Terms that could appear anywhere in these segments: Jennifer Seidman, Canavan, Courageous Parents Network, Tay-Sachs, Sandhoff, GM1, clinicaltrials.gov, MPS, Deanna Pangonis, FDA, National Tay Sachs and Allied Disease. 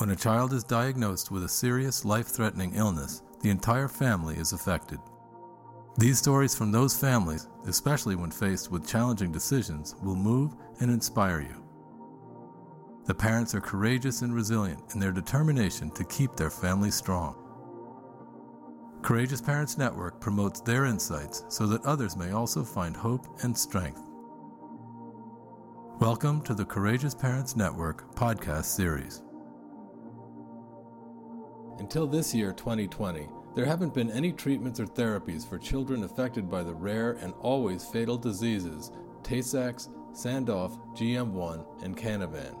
When a child is diagnosed with a serious, life-threatening illness, the entire family is affected. These stories from those families, especially when faced with challenging decisions, will move and inspire you. The parents are courageous and resilient in their determination to keep their family strong. Courageous Parents Network promotes their insights so that others may also find hope and strength. Welcome to the Courageous Parents Network podcast series. Until this year, 2020, there haven't been any treatments or therapies for children affected by the rare and always fatal diseases Tay-Sachs, Sandhoff, GM1, and Canavan.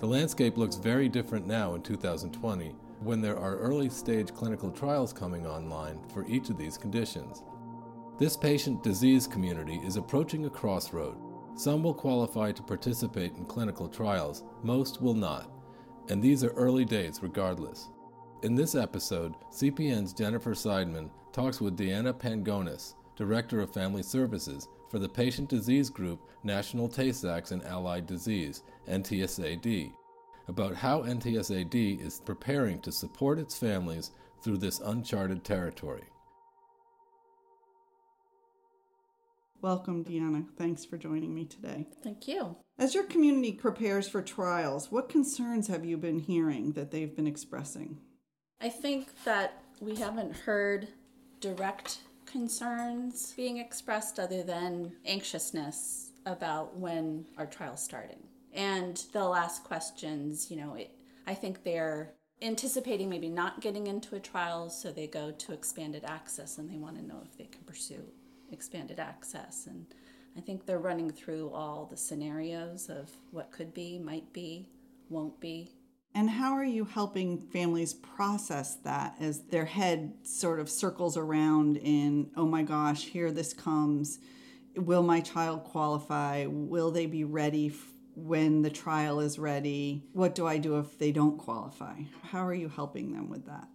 The landscape looks very different now in 2020, when there are early-stage clinical trials coming online for each of these conditions. This patient disease community is approaching a crossroad. Some will qualify to participate in clinical trials, most will not, and these are early days regardless. In this episode, CPN's Jennifer Seidman talks with Deanna Pangonis, Director of Family Services for the Patient Disease Group National Tay Sachs and Allied Disease, NTSAD, about how NTSAD is preparing to support its families through this uncharted territory. Welcome, Deanna. Thanks for joining me today. Thank you. As your community prepares for trials, what concerns have you been hearing that they've been expressing? I think that we haven't heard direct concerns being expressed other than anxiousness about when our trial's starting. And they'll ask questions, I think they're anticipating maybe not getting into a trial, so they go to expanded access and they want to know if they can pursue expanded access. And I think they're running through all the scenarios of what could be, might be, won't be. And how are you helping families process that as their head sort of circles around in, oh my gosh, here this comes. Will my child qualify? Will they be ready when the trial is ready? What do I do if they don't qualify? How are you helping them with that?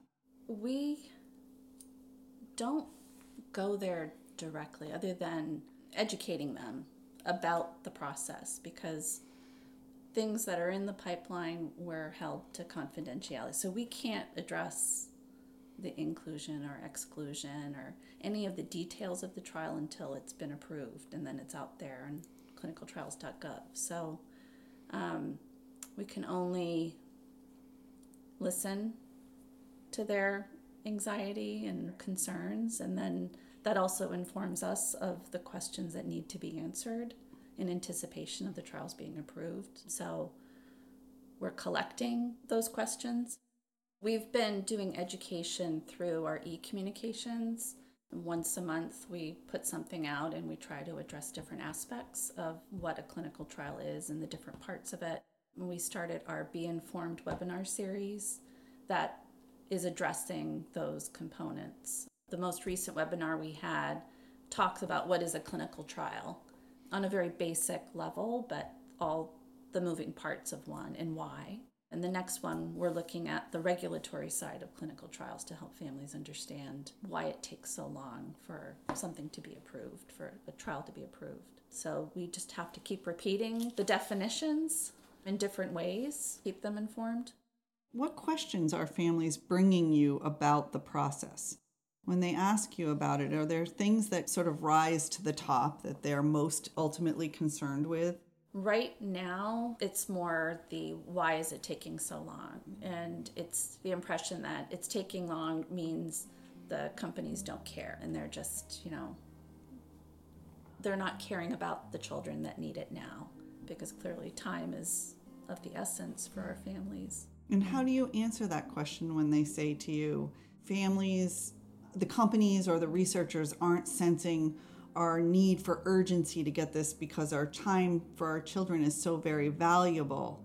We don't go there directly other than educating them about the process, because things that are in the pipeline were held to confidentiality. So we can't address the inclusion or exclusion or any of the details of the trial until it's been approved and then it's out there on clinicaltrials.gov. So we can only listen to their anxiety and concerns, and then that also informs us of the questions that need to be answered in anticipation of the trials being approved. So we're collecting those questions. We've been doing education through our e-communications. Once a month, we put something out and we try to address different aspects of what a clinical trial is and the different parts of it. We started our Be Informed webinar series that is addressing those components. The most recent webinar we had talks about what is a clinical trial on a very basic level, but all the moving parts of one and why. And the next one, we're looking at the regulatory side of clinical trials to help families understand why it takes so long for something to be approved, for a trial to be approved. So we just have to keep repeating the definitions in different ways, keep them informed. What questions are families bringing you about the process? When they ask you about it, are there things that sort of rise to the top that they're most ultimately concerned with? Right now, it's more the why is it taking so long? And it's the impression that it's taking long means the companies don't care and they're just, they're not caring about the children that need it now, because clearly time is of the essence for our families. And how do you answer that question when they say to you, families, the companies or the researchers aren't sensing our need for urgency to get this because our time for our children is so very valuable?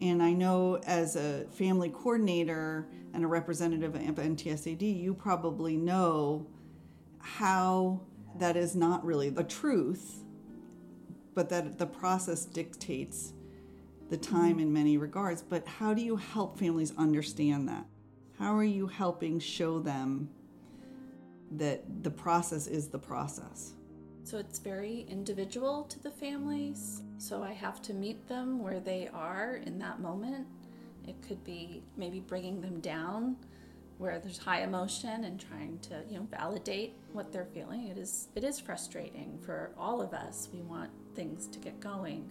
And I know as a family coordinator and a representative of NTSAD, you probably know how that is not really the truth, but that the process dictates the time in many regards. But how do you help families understand that? How are you helping show them that the process is the process? So it's very individual to the families. So I have to meet them where they are in that moment It could be maybe bringing them down where there's high emotion and trying to, validate what they're feeling. It is frustrating for all of us. We want things to get going.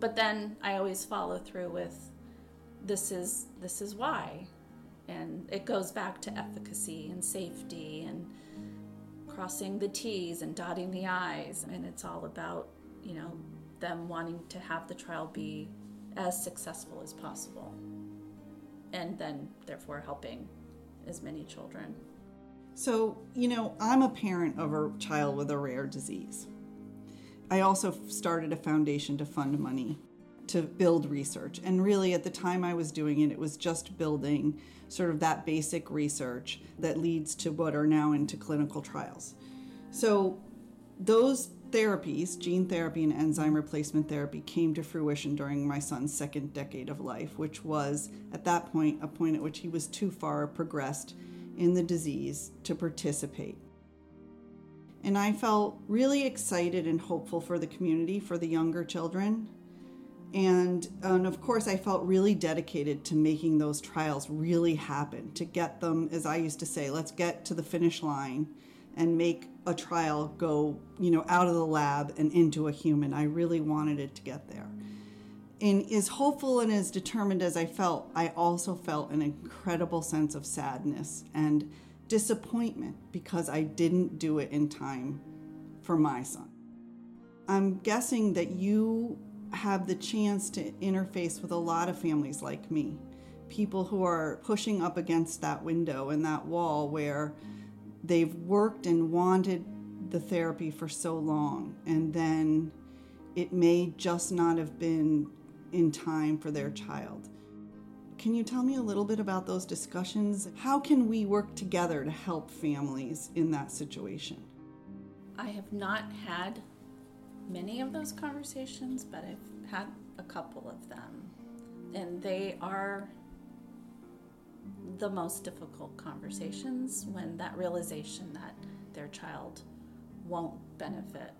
But then I always follow through with, this is why. And it goes back to efficacy and safety and crossing the T's and dotting the I's. And it's all about, them wanting to have the trial be as successful as possible. And then, therefore, helping as many children. So, I'm a parent of a child with a rare disease. I also started a foundation to fund money to build research. And really, at the time I was doing it, it was just building sort of that basic research that leads to what are now into clinical trials. So those therapies, gene therapy and enzyme replacement therapy, came to fruition during my son's second decade of life, which was, at that point, a point at which he was too far progressed in the disease to participate. And I felt really excited and hopeful for the community, for the younger children. And of course, I felt really dedicated to making those trials really happen, to get them, as I used to say, let's get to the finish line and make a trial go, out of the lab and into a human. I really wanted it to get there. And as hopeful and as determined as I felt, I also felt an incredible sense of sadness and disappointment because I didn't do it in time for my son. I'm guessing that you have the chance to interface with a lot of families like me, people who are pushing up against that window and that wall where they've worked and wanted the therapy for so long, and then it may just not have been in time for their child. Can you tell me a little bit about those discussions? How can we work together to help families in that situation? I have not had many of those conversations, but I've had a couple of them. And they are the most difficult conversations, when that realization that their child won't benefit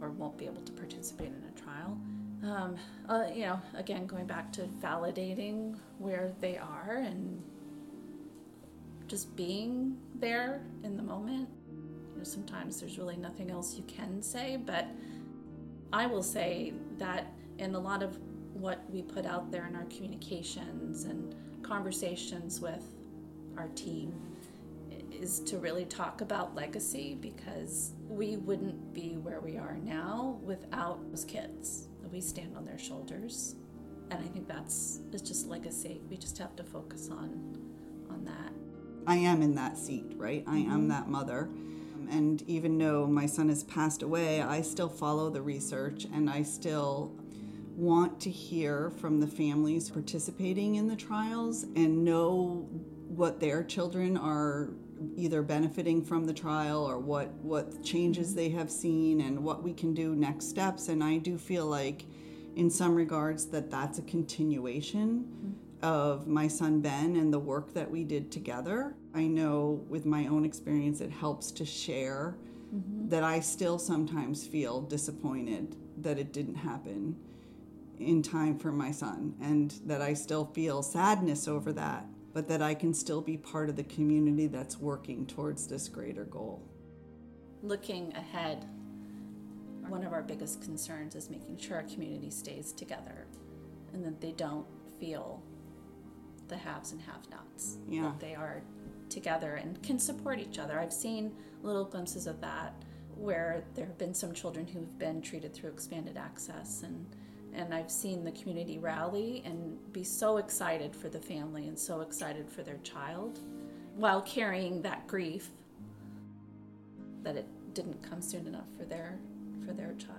or won't be able to participate in a trial. Again, going back to validating where they are and just being there in the moment. Sometimes there's really nothing else you can say, but I will say that in a lot of what we put out there in our communications and conversations with our team is to really talk about legacy, because we wouldn't be where we are now without those kids. We stand on their shoulders, and I think it's just legacy. We just have to focus on that. I am in that seat, right? I am that mother, and even though my son has passed away, I still follow the research, and I still want to hear from the families participating in the trials and know what their children are either benefiting from the trial or what changes they have seen and what we can do next steps. And I do feel like in some regards that's a continuation of my son Ben and the work that we did together. I know with my own experience it helps to share that I still sometimes feel disappointed that it didn't happen in time for my son, and that I still feel sadness over that, but that I can still be part of the community that's working towards this greater goal. Looking ahead, one of our biggest concerns is making sure our community stays together and that they don't feel the haves and have-nots, that they are together and can support each other. I've seen little glimpses of that where there have been some children who have been treated through expanded access, and I've seen the community rally and be so excited for the family and so excited for their child while carrying that grief that it didn't come soon enough for their child.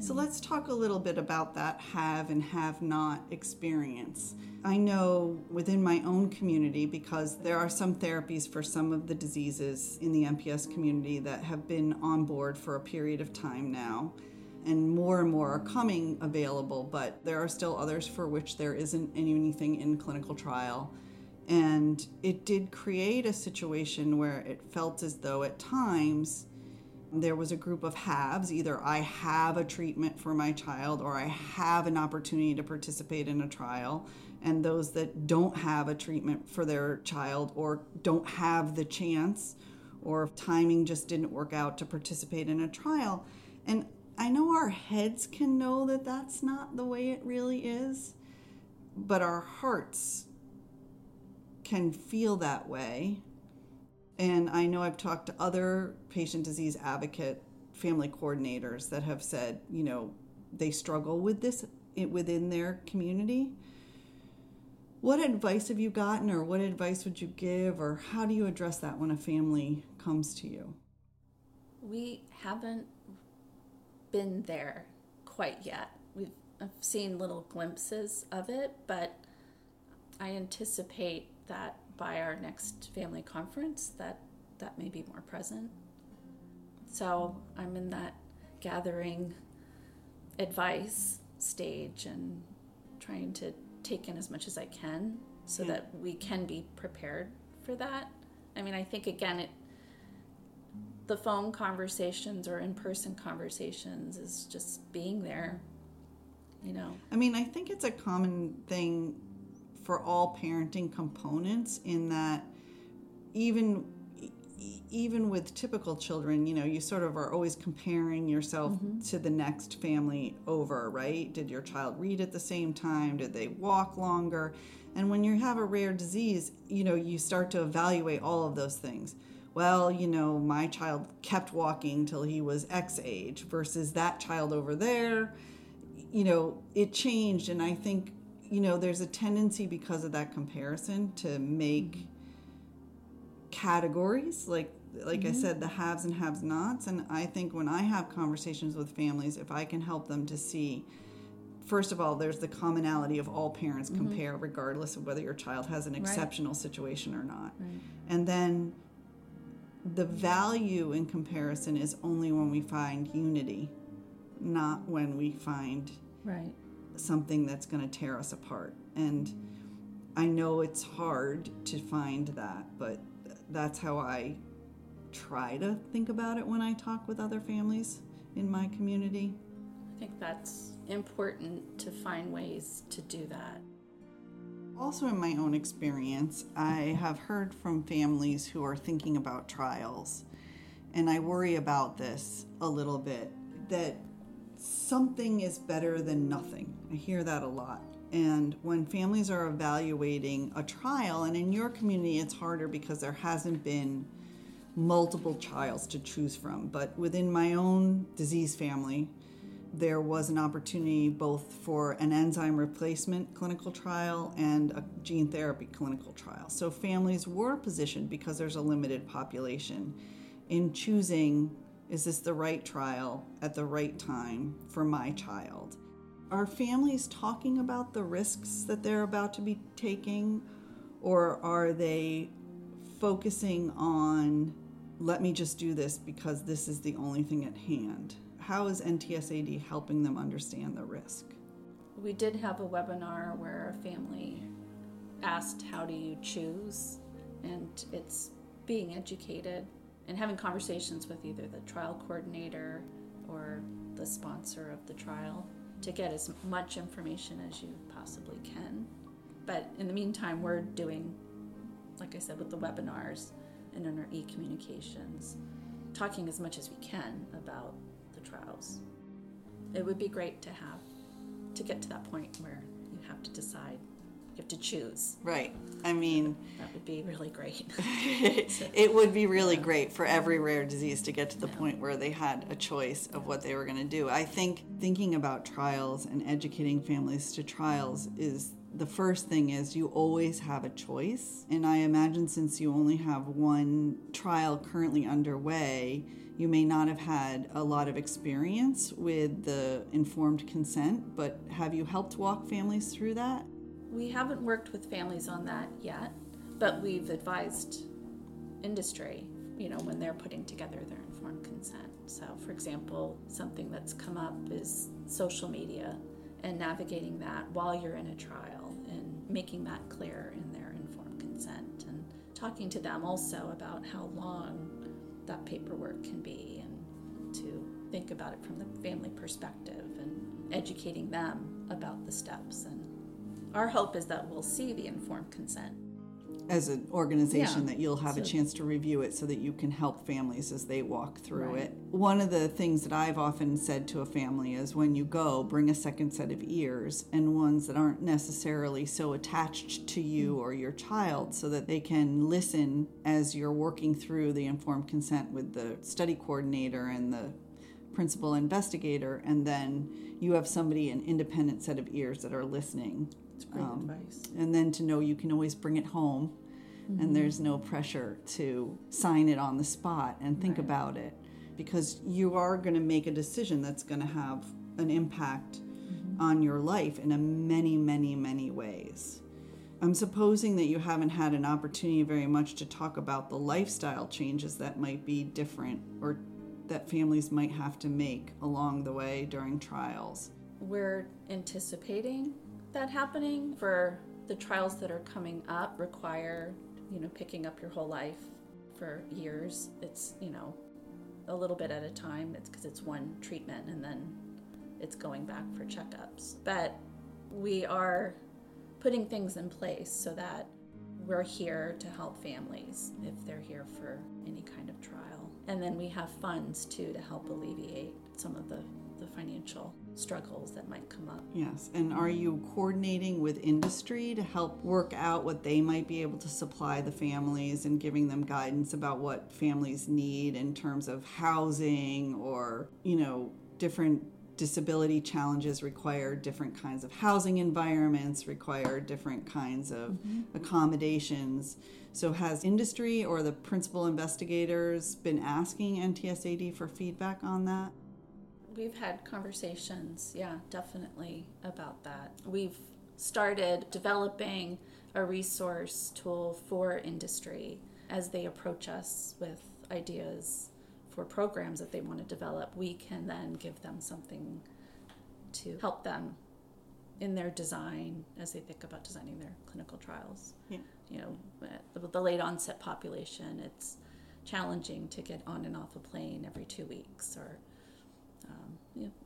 So let's talk a little bit about that have and have not experience. I know within my own community, because there are some therapies for some of the diseases in the MPS community that have been on board for a period of time now, and more are coming available, but there are still others for which there isn't anything in clinical trial. And it did create a situation where it felt as though at times There was a group of haves. Either I have a treatment for my child or I have an opportunity to participate in a trial. And those that don't have a treatment for their child or don't have the chance or timing just didn't work out to participate in a trial. And I know our heads can know that that's not the way it really is, but our hearts can feel that way. And I know I've talked to other patient disease advocate family coordinators that have said, you know, they struggle with this within their community. What advice have you gotten, or what advice would you give, or how do you address that when a family comes to you? We haven't been there quite yet. I've seen little glimpses of it, but I anticipate that by our next family conference that may be more present. So I'm in that gathering advice stage and trying to take in as much as I can so that we can be prepared for that. I mean, I think, again, the phone conversations or in-person conversations is just being there, you know. I mean, I think it's a common thing for all parenting components in that even with typical children, you know, you sort of are always comparing yourself to the next family over, right? Did your child read at the same time? Did they walk longer? And when you have a rare disease, you know, you start to evaluate all of those things. Well, you know, my child kept walking till he was X age versus that child over there. You know, it changed. And I think, you know, there's a tendency because of that comparison to make categories, like I said, the haves and haves nots. And I think when I have conversations with families, if I can help them to see, first of all, there's the commonality of all parents compare regardless of whether your child has an exceptional situation or not. Right. And then the value in comparison is only when we find unity, not when we find something that's going to tear us apart. And I know it's hard to find that, but that's how I try to think about it when I talk with other families in my community. I think that's important to find ways to do that. Also, in my own experience, I have heard from families who are thinking about trials, and I worry about this a little bit, that something is better than nothing. I hear that a lot. And when families are evaluating a trial, and in your community it's harder because there hasn't been multiple trials to choose from, but within my own disease family, there was an opportunity both for an enzyme replacement clinical trial and a gene therapy clinical trial. So families were positioned, because there's a limited population, in choosing, is this the right trial at the right time for my child? Are families talking about the risks that they're about to be taking, or are they focusing on, let me just do this because this is the only thing at hand? How is NTSAD helping them understand the risk? We did have a webinar where a family asked, how do you choose? And it's being educated and having conversations with either the trial coordinator or the sponsor of the trial to get as much information as you possibly can. But in the meantime, we're doing, like I said, with the webinars and in our e-communications, talking as much as we can about the trials. It would be great to have, to get to that point where you have to decide, you have to choose. Right. I mean, that would be really great. It would be really great for every rare disease to get to the point where they had a choice of what they were going to do. I think thinking about trials and educating families to trials is the first thing. Is you always have a choice. And I imagine since you only have one trial currently underway, you may not have had a lot of experience with the informed consent, but have you helped walk families through that? We haven't worked with families on that yet, but we've advised industry, you know, when they're putting together their informed consent. So, for example, something that's come up is social media and navigating that while you're in a trial and making that clear in their informed consent, and talking to them also about how long that paperwork can be and to think about it from the family perspective and educating them about the steps. And our hope is that we'll see the informed consent. As an organization, that you'll have a chance to review it so that you can help families as they walk through it. One of the things that I've often said to a family is when you go, bring a second set of ears and ones that aren't necessarily so attached to you or your child so that they can listen as you're working through the informed consent with the study coordinator and the principal investigator, and then you have somebody, an independent set of ears that are listening. Great advice. And then to know you can always bring it home, and there's no pressure to sign it on the spot and think about it, because you are going to make a decision that's going to have an impact on your life in a many, many, many ways. I'm supposing that you haven't had an opportunity very much to talk about the lifestyle changes that might be different or that families might have to make along the way during trials. We're anticipating that happening for the trials that are coming up require, picking up your whole life for years. It's, a little bit at a time. It's because it's one treatment and then it's going back for checkups. But we are putting things in place so that we're here to help families if they're here for any kind of trial. And then we have funds too to help alleviate some of the financial struggles that might come up. Yes, and are you coordinating with industry to help work out what they might be able to supply the families and giving them guidance about what families need in terms of housing or, different disability challenges require different kinds of housing environments, require different kinds of accommodations. So has industry or the principal investigators been asking NTSAD for feedback on that? We've had conversations, definitely about that. We've started developing a resource tool for industry as they approach us with ideas for programs that they want to develop. We can then give them something to help them in their design as they think about designing their clinical trials. Yeah. The late onset population, it's challenging to get on and off a plane every 2 weeks or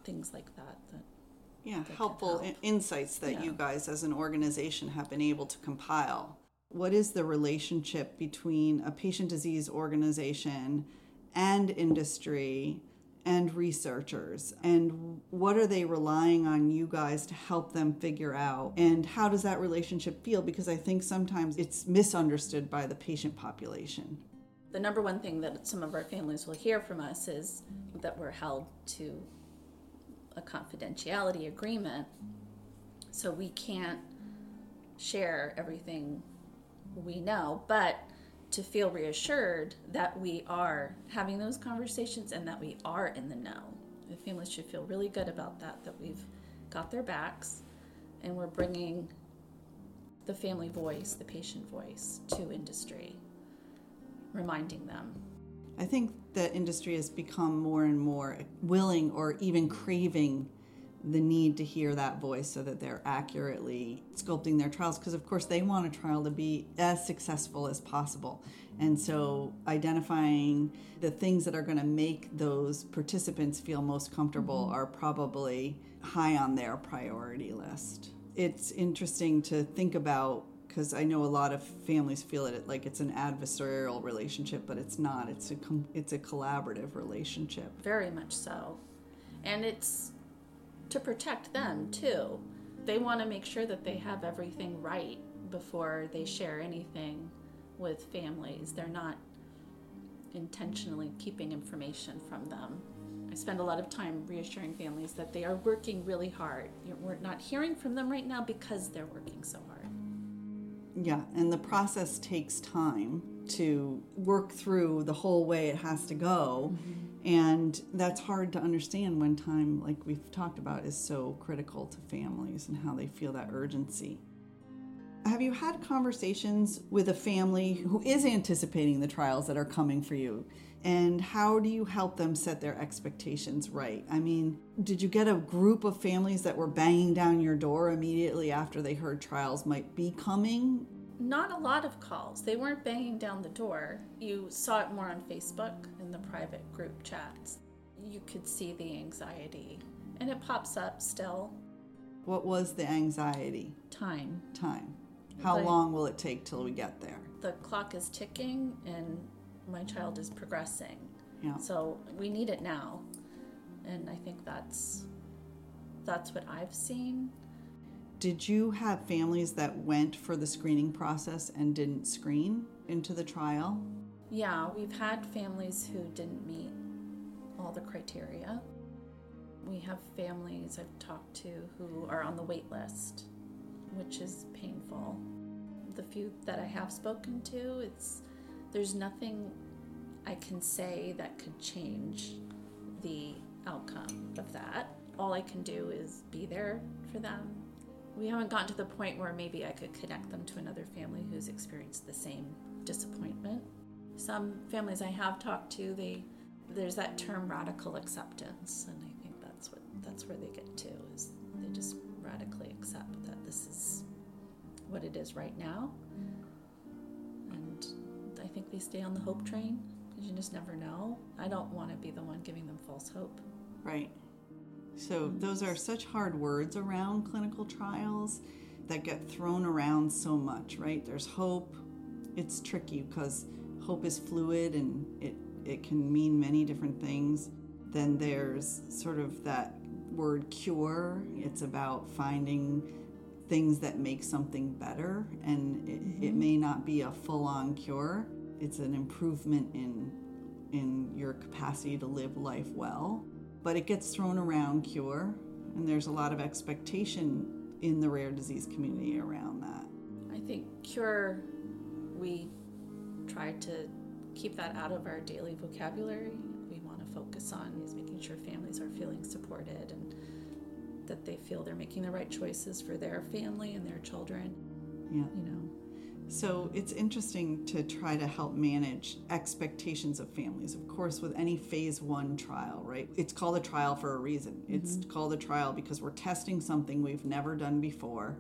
things like that. that helpful insights that you guys as an organization have been able to compile. What is the relationship between a patient disease organization and industry and researchers? And what are they relying on you guys to help them figure out? And how does that relationship feel? Because I think sometimes it's misunderstood by the patient population. The number one thing that some of our families will hear from us is that we're held to a confidentiality agreement, so we can't share everything we know, but to feel reassured that we are having those conversations and that we are in the know. The families should feel really good about that we've got their backs and we're bringing the family voice, the patient voice, to industry, reminding them. I think that industry has become more and more willing or even craving the need to hear that voice so that they're accurately sculpting their trials, because of course they want a trial to be as successful as possible. And so identifying the things that are going to make those participants feel most comfortable are probably high on their priority list. It's interesting to think about, because I know a lot of families feel it like it's an adversarial relationship, but it's not. It's a collaborative relationship. Very much so. And it's to protect them, too. They want to make sure that they have everything right before they share anything with families. They're not intentionally keeping information from them. I spend a lot of time reassuring families that they are working really hard. We're not hearing from them right now because they're working so hard. Yeah, and the process takes time to work through the whole way it has to go, and that's hard to understand when time, like we've talked about, is so critical to families and how they feel that urgency. Have you had conversations with a family who is anticipating the trials that are coming for you? And how do you help them set their expectations right? I mean, did you get a group of families that were banging down your door immediately after they heard trials might be coming? Not a lot of calls. They weren't banging down the door. You saw it more on Facebook in the private group chats. you could see the anxiety, and it pops up still. What was the anxiety? Time. How long will it take till we get there? The clock is ticking and my child is progressing. Yeah. So we need it now. And I think that's what I've seen. Did you have families that went for the screening process and didn't screen into the trial? Yeah, we've had families who didn't meet all the criteria. We have families I've talked to who are on the wait list, which is painful. The few that I have spoken to, there's nothing I can say that could change the outcome of that. All I can do is be there for them. We haven't gotten to the point where maybe I could connect them to another family who's experienced the same disappointment. Some families I have talked to, there's that term radical acceptance, and I think that's where they get to, is they just radically accept that this is what it is right now. And I think they stay on the hope train, because you just never know. I don't want to be the one giving them false hope. Right. So those are such hard words around clinical trials that get thrown around so much, right? There's hope. It's tricky because hope is fluid and it can mean many different things. Then there's sort of that word cure. It's about finding things that make something better, and it may not be a full-on cure. It's an improvement in your capacity to live life well. But it gets thrown around, cure, and there's a lot of expectation in the rare disease community around that. I think cure, we try to keep that out of our daily vocabulary. We want to focus on is making sure families are feeling supported and that they feel they're making the right choices for their family and their children. Yeah. You know. So it's interesting to try to help manage expectations of families. Of course, with any phase one trial, right? It's called a trial for a reason. It's called a trial because we're testing something we've never done before,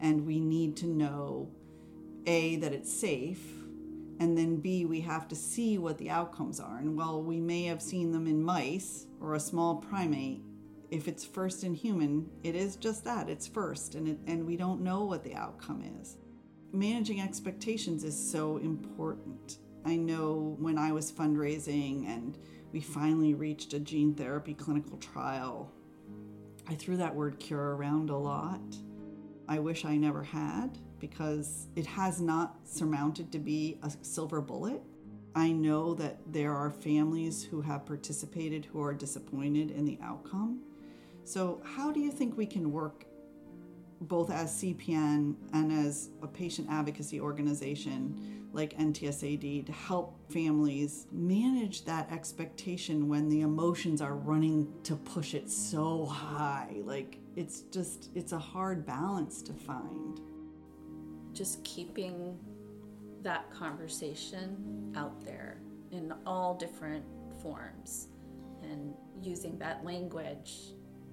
and we need to know, A, that it's safe, and then B, we have to see what the outcomes are. And while we may have seen them in mice or a small primate, if it's first in human, it is just that, it's first, and we don't know what the outcome is. Managing expectations is so important. I know when I was fundraising and we finally reached a gene therapy clinical trial, I threw that word cure around a lot. I wish I never had, because it has not surmounted to be a silver bullet. I know that there are families who have participated who are disappointed in the outcome. So how do you think we can work both as CPN and as a patient advocacy organization like NTSAD to help families manage that expectation when the emotions are running to push it so high? Like, it's a hard balance to find. Just keeping that conversation out there in all different forms and using that language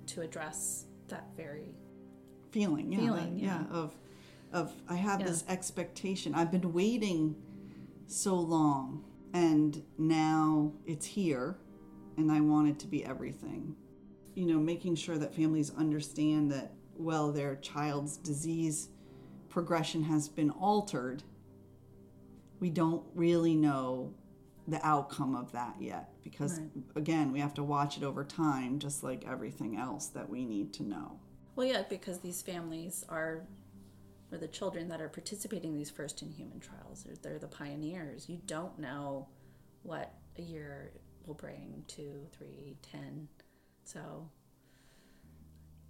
to address that very feeling this expectation. I've been waiting so long, and now it's here, and I want it to be everything. You know, making sure that families understand that, well, their child's disease progression has been altered. We don't really know the outcome of that yet, because, again, we have to watch it over time, just like everything else that we need to know. Well, yeah, because these families or the children that are participating in these first-in-human trials, they're the pioneers. You don't know what a year will bring, 2, 3, 10. So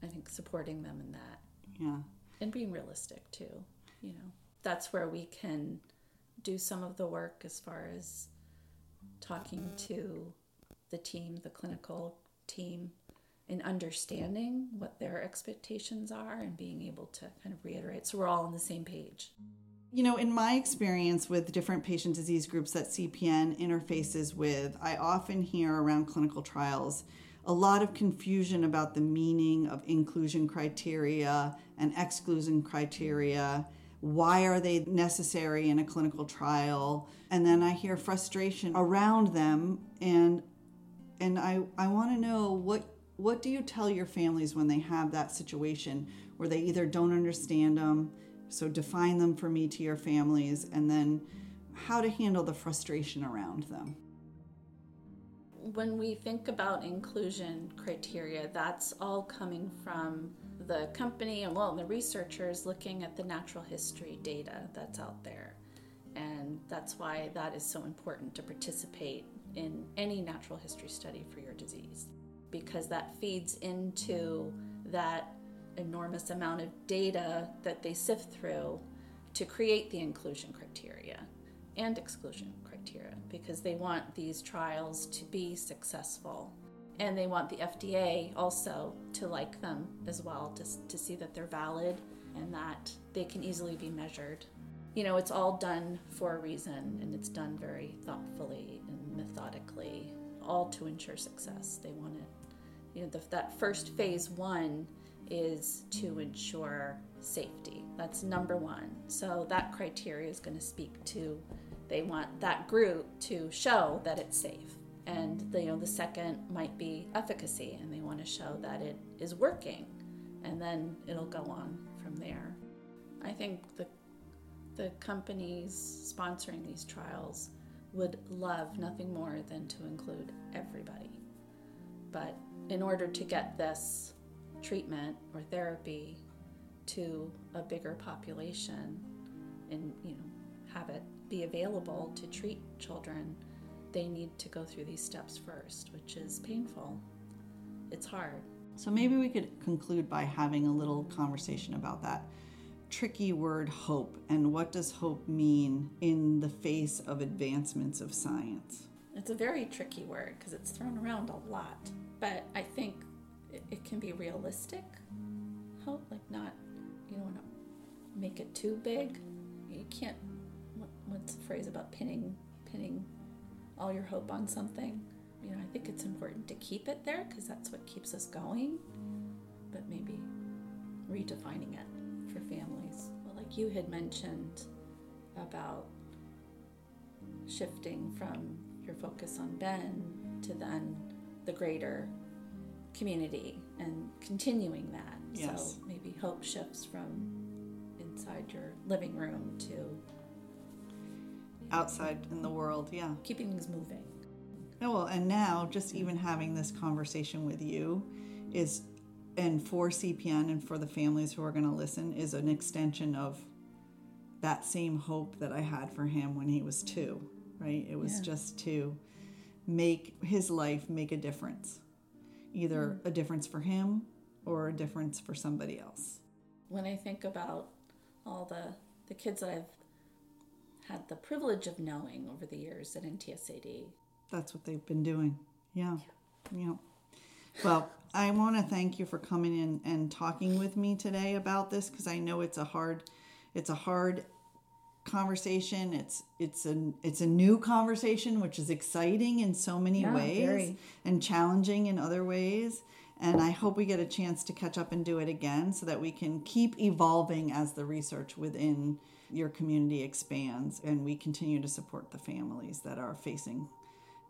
I think supporting them in that. Yeah. And being realistic, too. You know, that's where we can do some of the work as far as talking to the team, the clinical team, and understanding what their expectations are and being able to kind of reiterate so we're all on the same page. You know, in my experience with different patient disease groups that CPN interfaces with, I often hear around clinical trials a lot of confusion about the meaning of inclusion criteria and exclusion criteria. Why are they necessary in a clinical trial? And then I hear frustration around them, and And I want to know what do you tell your families when they have that situation where they either don't understand them, so define them for me to your families, and then how to handle the frustration around them. When we think about inclusion criteria, that's all coming from the company and the researchers looking at the natural history data that's out there. And that's why that is so important to participate in any natural history study for your disease, because that feeds into that enormous amount of data that they sift through to create the inclusion criteria and exclusion criteria, because they want these trials to be successful, and they want the FDA also to like them as well, to see that they're valid and that they can easily be measured. You know, it's all done for a reason, and it's done very thoughtfully and methodically, all to ensure success. They want it, that first phase 1 is to ensure safety. That's number one. So that criteria is going to speak to, they want that group to show that it's safe. And the second might be efficacy, and they want to show that it is working. And then it'll go on from there. I think the companies sponsoring these trials would love nothing more than to include everybody. But in order to get this treatment or therapy to a bigger population and have it be available to treat children, they need to go through these steps first, which is painful. It's hard. So maybe we could conclude by having a little conversation about that tricky word hope, and what does hope mean in the face of advancements of science? It's a very tricky word because it's thrown around a lot, but I think it can be realistic hope, not, you don't want to make it too big. You can't, what's the phrase about pinning all your hope on something? I think it's important to keep it there because that's what keeps us going, but maybe redefining it for families. Like you had mentioned about shifting from your focus on Ben to then the greater community and continuing that. Yes. So maybe hope shifts from inside your living room to outside in the world. Yeah. Keeping things moving. Oh, well, and now just even having this conversation with you is, and for CPN and for the families who are going to listen, is an extension of that same hope that I had for him when he was 2, right? It was just to make his life make a difference. Either a difference for him or a difference for somebody else. When I think about all the kids that I've had the privilege of knowing over the years at NTSAD. That's what they've been doing. Yeah. Well, I want to thank you for coming in and talking with me today about this, because I know it's a hard conversation. It's a new conversation, which is exciting in so many ways, very. And challenging in other ways. And I hope we get a chance to catch up and do it again so that we can keep evolving as the research within your community expands and we continue to support the families that are facing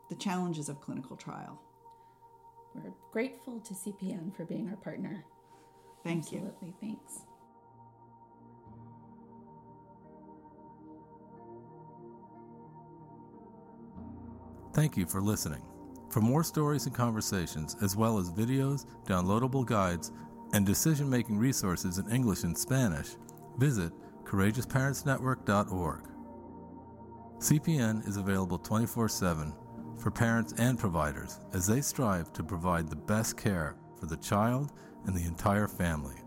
the challenges of clinical trial. We're grateful to CPN for being our partner. Thank you. Absolutely, thanks. Thank you for listening. For more stories and conversations, as well as videos, downloadable guides, and decision-making resources in English and Spanish, visit CourageousParentsNetwork.org. CPN is available 24/7 for parents and providers as they strive to provide the best care for the child and the entire family.